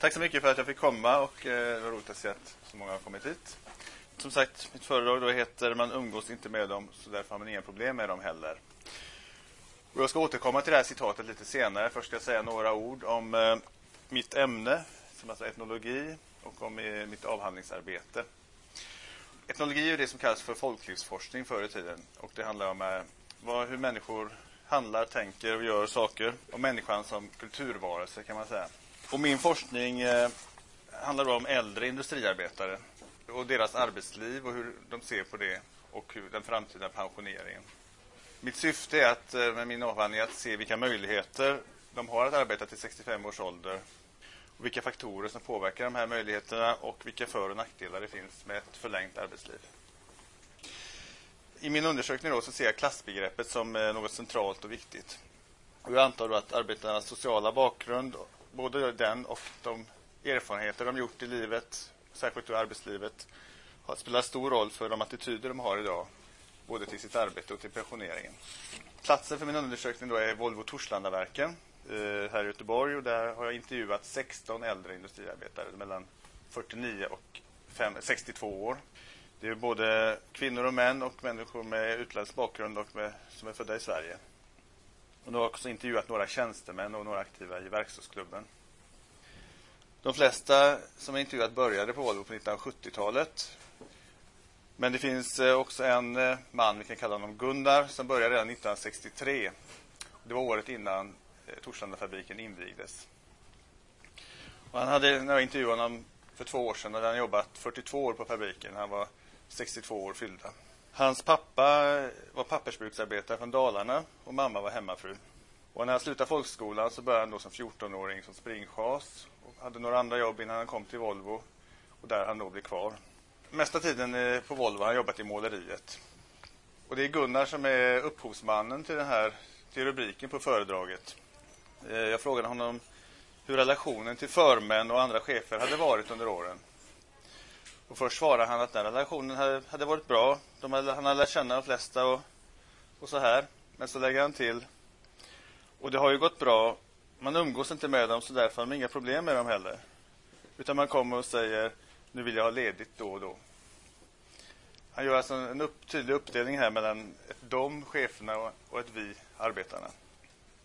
Tack så mycket för att jag fick komma, och det var roligt att se att så många har kommit hit. Som sagt, mitt föredrag då heter Man umgås inte med dem, så därför har man inga problem med dem heller. Och jag ska återkomma till det här citatet lite senare. Först ska jag säga några ord om mitt ämne, som alltså etnologi, och om mitt avhandlingsarbete. Etnologi är det som kallas för folklivsforskning förr i tiden. Och det handlar om hur människor handlar, tänker och gör saker. Och människan som kulturvarelse, kan man säga. Och min forskning handlar då om äldre industriarbetare och deras arbetsliv och hur de ser på det och hur den framtida pensioneringen. Mitt syfte är med min avhandling att se vilka möjligheter de har att arbeta till 65 års ålder och vilka faktorer som påverkar de här möjligheterna och vilka för- och nackdelar det finns med ett förlängt arbetsliv. I min undersökning då så ser jag klassbegreppet som något centralt och viktigt. Och jag antar då att arbetarnas sociala bakgrund, både den och de erfarenheter de gjort i livet, särskilt i arbetslivet, spelar stor roll för de attityder de har idag, både till sitt arbete och till pensioneringen. Platsen för min undersökning då är Volvo Torslandaverken här i Göteborg, och där har jag intervjuat 16 äldre industriarbetare mellan 49 och 62 år. Det är både kvinnor och män och människor med utländsk bakgrund och som är födda i Sverige. Och då har jag också intervjuat några tjänstemän och några aktiva i verkstadsklubben. De flesta som jag intervjuat började på Volvo på 1970-talet. Men det finns också en man, vi kan kalla honom Gunnar, som började redan 1963. Det var året innan Torslandafabriken invigdes. Och han hade, när jag intervjuade honom för 2 år sedan, hade han jobbat 42 år på fabriken. Han var 62 år fyllda. Hans pappa var pappersbruksarbetare från Dalarna och mamma var hemmafru. Och när han slutade folkskolan så började han då som 14-åring som springchas och hade några andra jobb innan han kom till Volvo, och där han då blev kvar. Mesta tiden på Volvo har han jobbat i måleriet. Och det är Gunnar som är upphovsmannen till den här till rubriken på föredraget. Jag frågade honom hur relationen till förmän och andra chefer hade varit under åren. Och först svarade han att den relationen hade varit bra. Han hade lärt känna de flesta och så här. Men så lägger han till: och det har ju gått bra. Man umgås inte med dem, så därför har man inga problem med dem heller. Utan man kommer och säger: nu vill jag ha ledigt då och då. Han gör alltså en tydlig uppdelning här mellan de cheferna och ett vi arbetarna.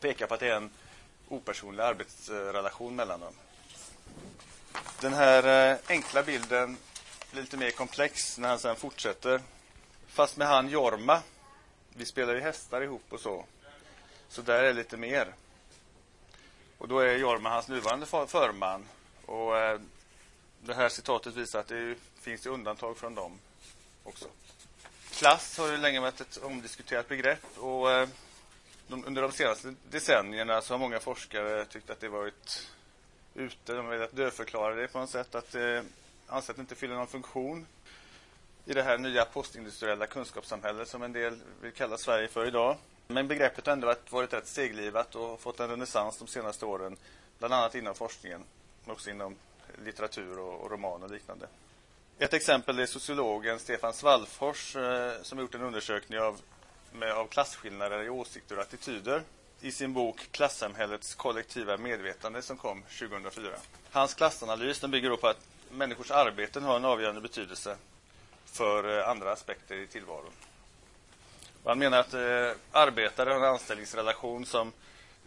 Pekar på att det är en opersonlig arbetsrelation mellan dem. Den här enkla bilden blir lite mer komplex när han sedan fortsätter. Fast med han Jorma, vi spelar ju hästar ihop och så. Så där är lite mer. Och då är Jorma hans nuvarande förman. Och det här citatet visar att det finns undantag från dem också. Klass har ju länge varit ett omdiskuterat begrepp. Och under de senaste decennierna så har många forskare tyckt att det varit ute. De har velat dödförklara det på något sätt, att det anses inte fyller någon funktion i det här nya postindustriella kunskapssamhället som en del vill kalla Sverige för idag. Men begreppet har ändå varit rätt seglivat och fått en renässans de senaste åren, bland annat inom forskningen, men också inom litteratur och roman och liknande. Ett exempel är sociologen Stefan Svallfors som gjort en undersökning av klasskillnader i åsikter och attityder i sin bok Klassamhällets kollektiva medvetande som kom 2004. Hans klassanalys bygger på att människors arbeten har en avgörande betydelse för andra aspekter i tillvaron. Och han menar att arbetare har en anställningsrelation som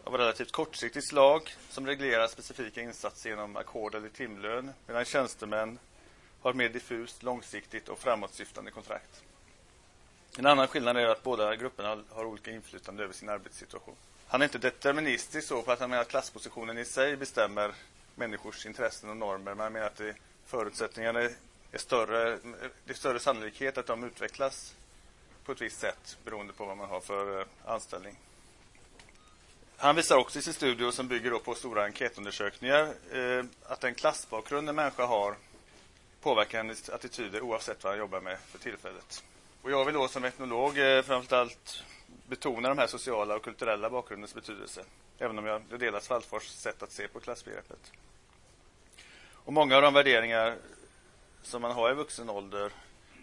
av relativt kortsiktigt slag som reglerar specifika insatser genom ackord eller timlön, medan tjänstemän har mer diffust, långsiktigt och framåtsyftande kontrakt. En annan skillnad är att båda grupperna har olika inflytande över sin arbetssituation. Han är inte deterministisk så för att han menar att klasspositionen i sig bestämmer människors intressen och normer, men han menar att förutsättningarna är större sannolikhet att de utvecklas på ett visst sätt beroende på vad man har för anställning. Han visar också i sin studie, som bygger på stora enkätundersökningar, att den klassbakgrund en människa har påverkar hennes attityder oavsett vad han jobbar med för tillfället. Och jag vill då som etnolog framförallt betona de här sociala och kulturella bakgrundens betydelse, även om jag delar Svallfors sätt att se på klassbegreppet. Och många av de värderingar som man har i vuxen ålder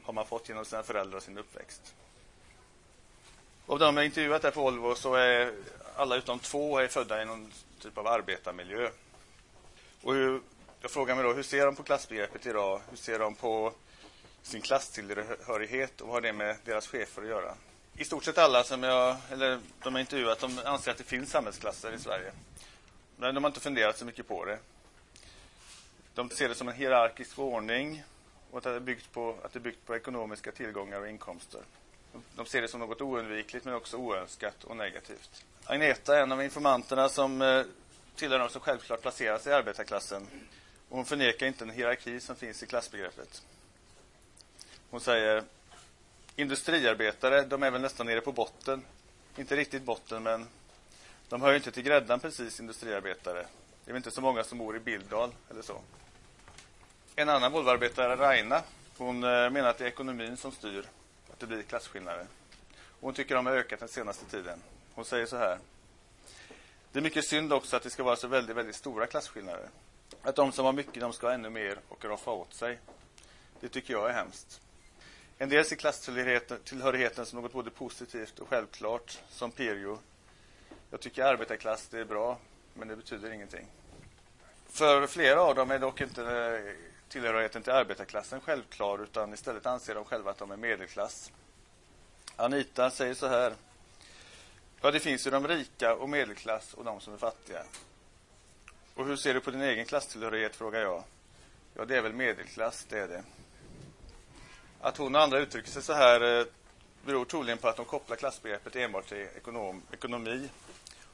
har man fått genom sina föräldrar och sin uppväxt. Av de jag intervjuat här på Volvo så är alla utom 2 födda i någon typ av arbetarmiljö. Och hur Jag frågar mig då, hur ser de på klassbegreppet idag? Hur ser de på sin klasstillhörighet och vad har det med deras chefer att göra? I stort sett alla som de har intervjuat, de anser att det finns samhällsklasser i Sverige. Men de har inte funderat så mycket på det. De ser det som en hierarkisk ordning och att det är byggt på, ekonomiska tillgångar och inkomster. De ser det som något oundvikligt men också oönskat och negativt. Agneta är en av informanterna som tillhör de som självklart placeras i arbetarklassen. Och hon förnekar inte en hierarki som finns i klassbegreppet. Hon säger, industriarbetare, de är väl nästan nere på botten. Inte riktigt botten, men de hör ju inte till gräddan precis, industriarbetare. Det är väl inte så många som bor i Billdal eller så. En annan Volvoarbetare, Raina, hon menar att det är ekonomin som styr. Att det blir klasskillnader. Hon tycker de har ökat den senaste tiden. Hon säger så här. Det är mycket synd också att det ska vara så väldigt, väldigt stora klasskillnader. Att de som har mycket, de ska ha ännu mer och roffa åt sig. Det tycker jag är hemskt. En del ser klasstillhörigheten som något både positivt och självklart, som perio. Jag tycker arbetarklass, det är bra, men det betyder ingenting. För flera av dem är dock inte tillhörigheten till arbetarklassen självklar, utan istället anser de själva att de är medelklass. Anita säger så här. Ja, det finns ju de rika och medelklass och de som är fattiga. Och hur ser du på din egen klasstillhörighet, frågar jag. Ja, det är väl medelklass, det är det. Att hon och andra uttrycker sig så här beror troligen på att de kopplar klassbegreppet enbart till ekonomi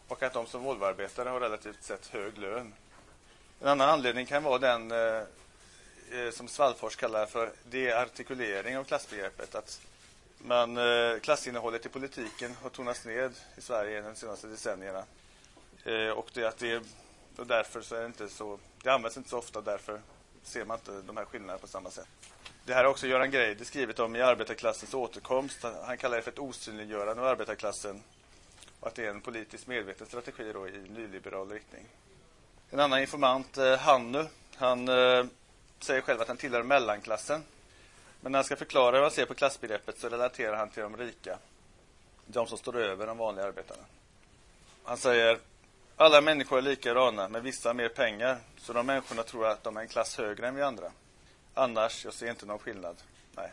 och att de som Volvoarbetare har relativt sett hög lön. En annan anledning kan vara den som Svallfors kallar för deartikulering av klassbegreppet. Att man, klassinnehållet i politiken har tonats ned i Sverige de senaste decennierna. Och därför så är det inte så, det används inte så ofta, därför ser man inte de här skillnaderna på samma sätt. Det här har också Göran Greider skrivit om i Arbetarklassens återkomst. Han kallar det för ett osynliggörande av arbetarklassen och att det är en politiskt medveten strategi då i nyliberal riktning. En annan informant, Hannu, han säger själv att han tillhör mellanklassen. Men när han ska förklara hur han ser på klassbegreppet så relaterar han till de rika. De som står över de vanliga arbetarna. Han säger, alla människor är likadana, men vissa har mer pengar. Så de människorna tror att de är en klass högre än vi andra. Annars, jag ser inte någon skillnad. Nej.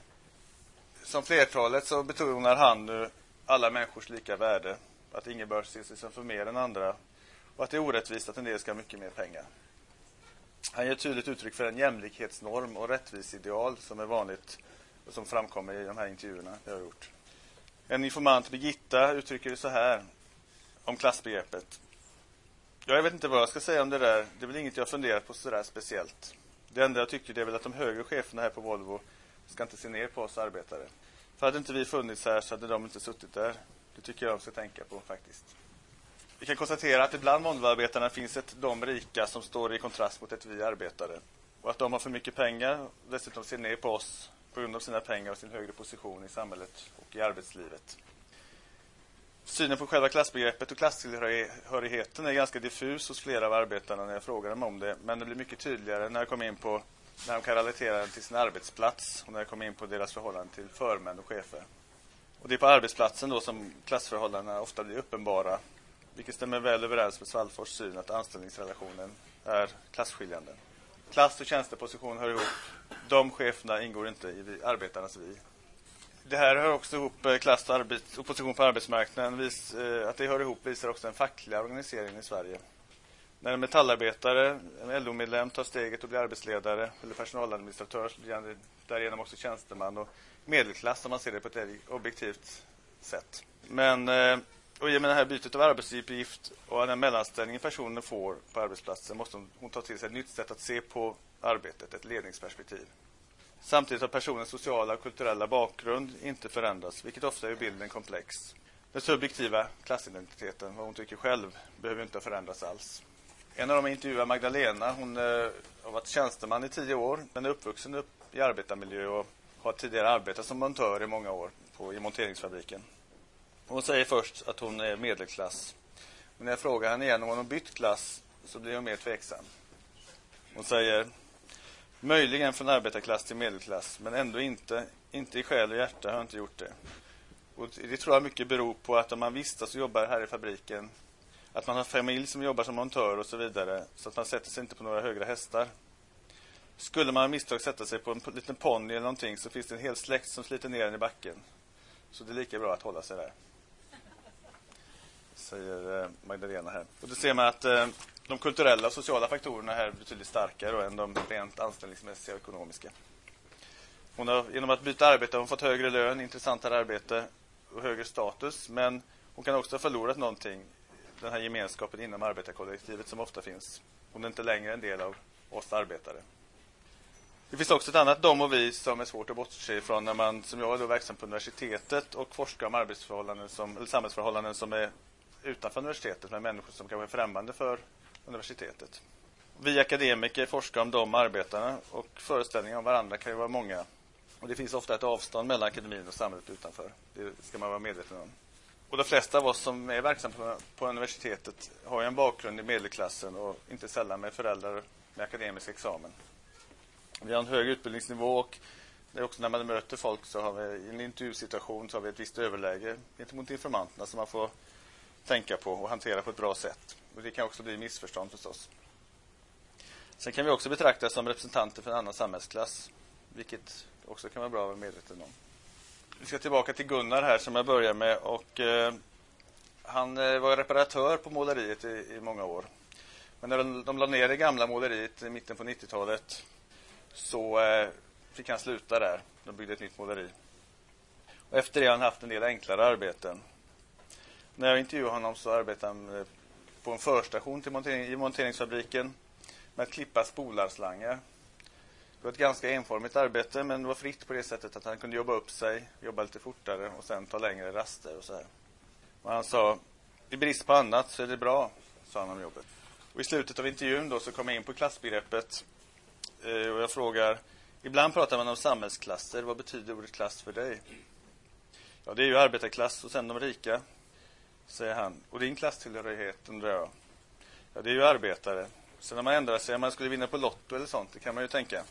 Som flertalet så betonar han nu alla människors lika värde. Att ingen bör se sig som för mer än andra. Och att det är orättvist att en del ska ha mycket mer pengar. Han ger tydligt uttryck för en jämlikhetsnorm och rättviseideal som är vanligt och som framkommer i de här intervjuerna jag har gjort. En informant, Birgitta, uttrycker det så här om klassbegreppet. Jag vet inte vad jag ska säga om det där. Det är väl inget jag funderat på sådär speciellt. Det enda jag tycker det är väl att de högre cheferna här på Volvo ska inte se ner på oss arbetare. För hade inte vi funnits här så hade de inte suttit där. Det tycker jag de ska tänka på faktiskt. Vi kan konstatera att ibland Volvoarbetarna finns ett de rika som står i kontrast mot ett vi arbetare. Och att de har för mycket pengar och dessutom ser ner på oss på grund av sina pengar och sin högre position i samhället och i arbetslivet. Synen på själva klassbegreppet och klasstillhörigheten är ganska diffus hos flera av arbetarna när jag frågar dem om det. Men det blir mycket tydligare när jag kom in på när de kan relatera den till sin arbetsplats och när jag kom in på deras förhållande till förmän och chefer. Och det är på arbetsplatsen då som klassförhållandena ofta blir uppenbara. Vilket stämmer väl överens med Svallfors syn att anställningsrelationen är klassskiljande. Klass och tjänsteposition hör ihop. De cheferna ingår inte i arbetarnas vi. Det här hör också ihop klass och position på arbetsmarknaden. Att det hör ihop visar också den fackliga organiseringen i Sverige. När en metallarbetare, en LO-medlem, tar steget och blir arbetsledare eller personaladministratör så blir han därigenom också tjänsteman och medelklass om man ser det på ett objektivt sätt. Och i och med det här bytet av arbetsuppgift och den mellanställningen personen får på arbetsplatsen måste hon ta till sig ett nytt sätt att se på arbetet, ett ledningsperspektiv. Samtidigt har personens sociala och kulturella bakgrund inte förändrats, vilket ofta är bilden komplex. Den subjektiva klassidentiteten, vad hon tycker själv, behöver inte förändras alls. En av de intervjuade, Magdalena, hon har varit tjänsteman i 10 år, men är uppvuxen i arbetarmiljö och har tidigare arbetat som montör i många år i monteringsfabriken. Hon säger först att hon är medelklass. Men när jag frågar henne igen om hon har bytt klass så blir hon mer tveksam. Hon säger, möjligen från arbetarklass till medelklass, men ändå inte i själ och hjärta har jag inte gjort det. Och det tror jag mycket beror på att om man vistas och jobbar här i fabriken, att man har familj som jobbar som montör och så vidare, så att man sätter sig inte på några högre hästar. Skulle man misstag sätta sig på en liten ponny eller någonting, så finns det en hel släkt som sliter ner den i backen. Så det är lika bra att hålla sig där, säger Magdalena här. Och då ser man att de kulturella och sociala faktorerna här är betydligt starkare än de rent anställningsmässiga och ekonomiska. Hon har, genom att byta arbete, har hon fått högre lön, intressantare arbete och högre status. Men hon kan också ha förlorat någonting, den här gemenskapen inom arbetarkollektivet som ofta finns. Hon är inte längre en del av oss arbetare. Det finns också ett annat dom och vi som är svårt att bortse ifrån när man, som jag, är verksam på universitetet och forskar om arbetsförhållanden eller samhällsförhållanden som är utanför universitetet, med människor som kanske är främmande för universitetet. Vi akademiker forskar om de arbetarna, och föreställningar om varandra kan ju vara många. Och det finns ofta ett avstånd mellan akademin och samhället utanför. Det ska man vara medveten om. Och de flesta av oss som är verksamma på universitetet har ju en bakgrund i medelklassen, och inte sällan med föräldrar med akademisk examen. Vi har en hög utbildningsnivå, och det är också när man möter folk så har vi i en intervjusituation så har vi ett visst överläge gentemot informanterna som man får tänka på och hantera på ett bra sätt. Och det kan också bli missförstånd förstås. Sen kan vi också betraktas som representanter för en annan samhällsklass, vilket också kan vara bra att vara medveten om. Vi ska tillbaka till Gunnar här som jag börjar med, och han var reparatör på måleriet i många år. Men när de la ner det gamla måleriet i mitten på 90-talet så fick han sluta där. De byggde ett nytt måleri. Och efter det har han haft en del enklare arbeten. När jag intervjuade honom så arbetade han på en förstation i monteringsfabriken med att klippa spolarslanger. Det var ett ganska enformigt arbete, men det var fritt på det sättet att han kunde jobba upp sig, jobba lite fortare och sen ta längre raster och så här. Och han sa, i brist på annat så är det bra, sa han om jobbet. Och i slutet av intervjun då så kom jag in på klassbegreppet, och jag frågar, ibland pratar man om samhällsklasser, vad betyder ordet klass för dig? Ja, det är ju arbetarklass och sen de rika, säger han. Och din klasstillhörighet, undrar jag. Ja, det är ju arbetare. Sen när man ändrar sig, om man skulle vinna på lotto eller sånt, det kan man ju tänka,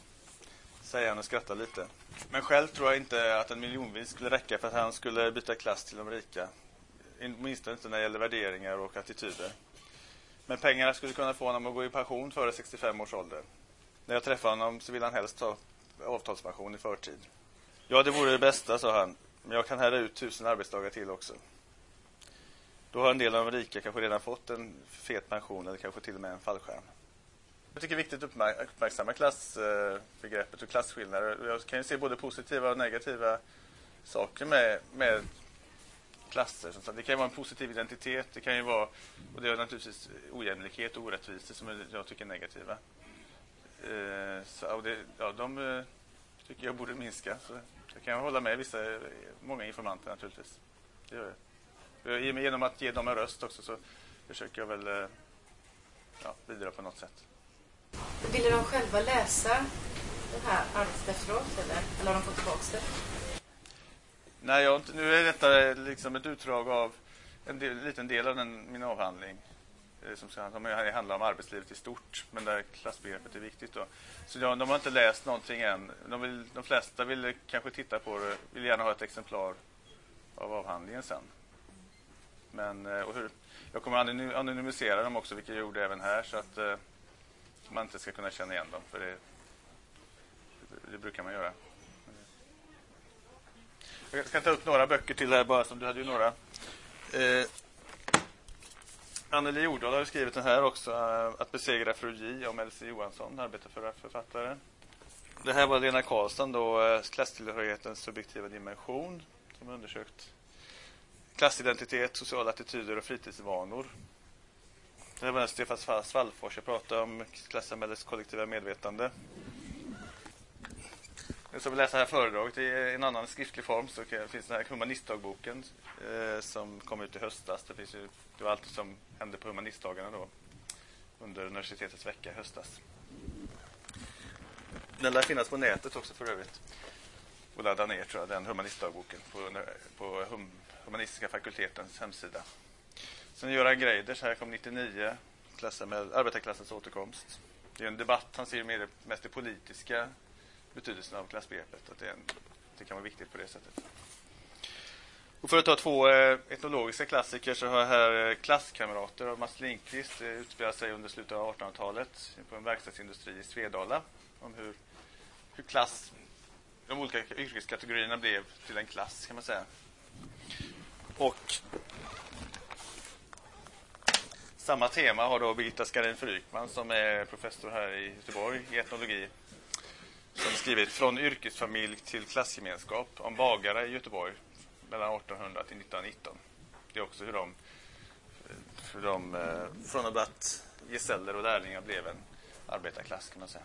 säger han och skrattar lite. Men själv tror jag inte att en miljonvinst skulle räcka för att han skulle byta klass till de rika. Åtminstone inte när det gäller värderingar och attityder. Men pengarna skulle kunna få honom att gå i pension före 65 års ålder. När jag träffade honom så ville han helst ta avtalspension i förtid. Ja, det vore det bästa, sa han. Men jag kan härda ut 1000 arbetsdagar till också. Då har en del av de rika kanske redan fått en fet pension eller kanske till och med en fallskärm. Jag tycker det är viktigt att uppmärksamma klassbegreppet och klassskillnader. Jag kan ju se både positiva och negativa saker med klasser. Så det kan ju vara en positiv identitet, det kan ju vara, och det är naturligtvis ojämlikhet och orättvisor som jag tycker är negativa. De tycker jag borde minska. Så jag kan hålla med många informanter naturligtvis. Det gör jag. Genom att ge dem en röst också så försöker jag väl bidra på något sätt. Ville de själva läsa det här arbetet efteråt, eller har de fått tillbaka det? Nej, nu är detta liksom ett utdrag av en liten del av min avhandling. Som handlar om arbetslivet i stort, men där klassbegreppet är viktigt då. Så de har inte läst någonting än. De flesta vill kanske titta på det, vill gärna ha ett exemplar av avhandlingen sen. Jag kommer att anonymisera dem också, vilket jag gjorde även här, så att man inte ska kunna känna igen dem, för det brukar man göra. Jag ska ta upp några böcker till här bara, som du hade ju några. Anneli Jordahl har skrivit den här också, Att besegra frugi, om Elsie Johansson, arbetarförfattare. Det här var Lena Karlsson då, klasstillhörighetens subjektiva dimension, som har undersökt klassidentitet, sociala attityder och fritidsvanor. Det här var Stefan Svallfors, jag pratade om Klassamhällets kollektiva medvetande. Jag ska läsa här föredraget i en annan skriftlig form, så finns den här humanistdagboken som kom ut i höstas. Det var allt som hände på humanistdagarna då, under universitetets vecka höstas. Den lär finnas på nätet också för övrigt. Och ladda ner, tror jag, den humanistdagboken på humanistiska fakultetens hemsida. Sen Göran Greider, här kom 99, arbetarklassens återkomst. Det är en debatt, han ser mer mest det politiska betydelsen av klassbegreppet, att det kan vara viktigt på det sättet. Och för att ta två etnologiska klassiker så har jag här Klasskamrater av Mats Lindqvist. Utspelar sig under slutet av 1800-talet på en verkstadsindustri i Svedala. Om hur klass, de olika yrkeskategorierna blev till en klass kan man säga. Och samma tema har då Birgitta Skarin Frykman som är professor här i Göteborg i etnologi. Som skrivit Från yrkesfamilj till klassgemenskap om bagare i Göteborg mellan 1800 till 1919. Det är också hur de från att gesäller och lärlingar blev en arbetarklass kan man säga.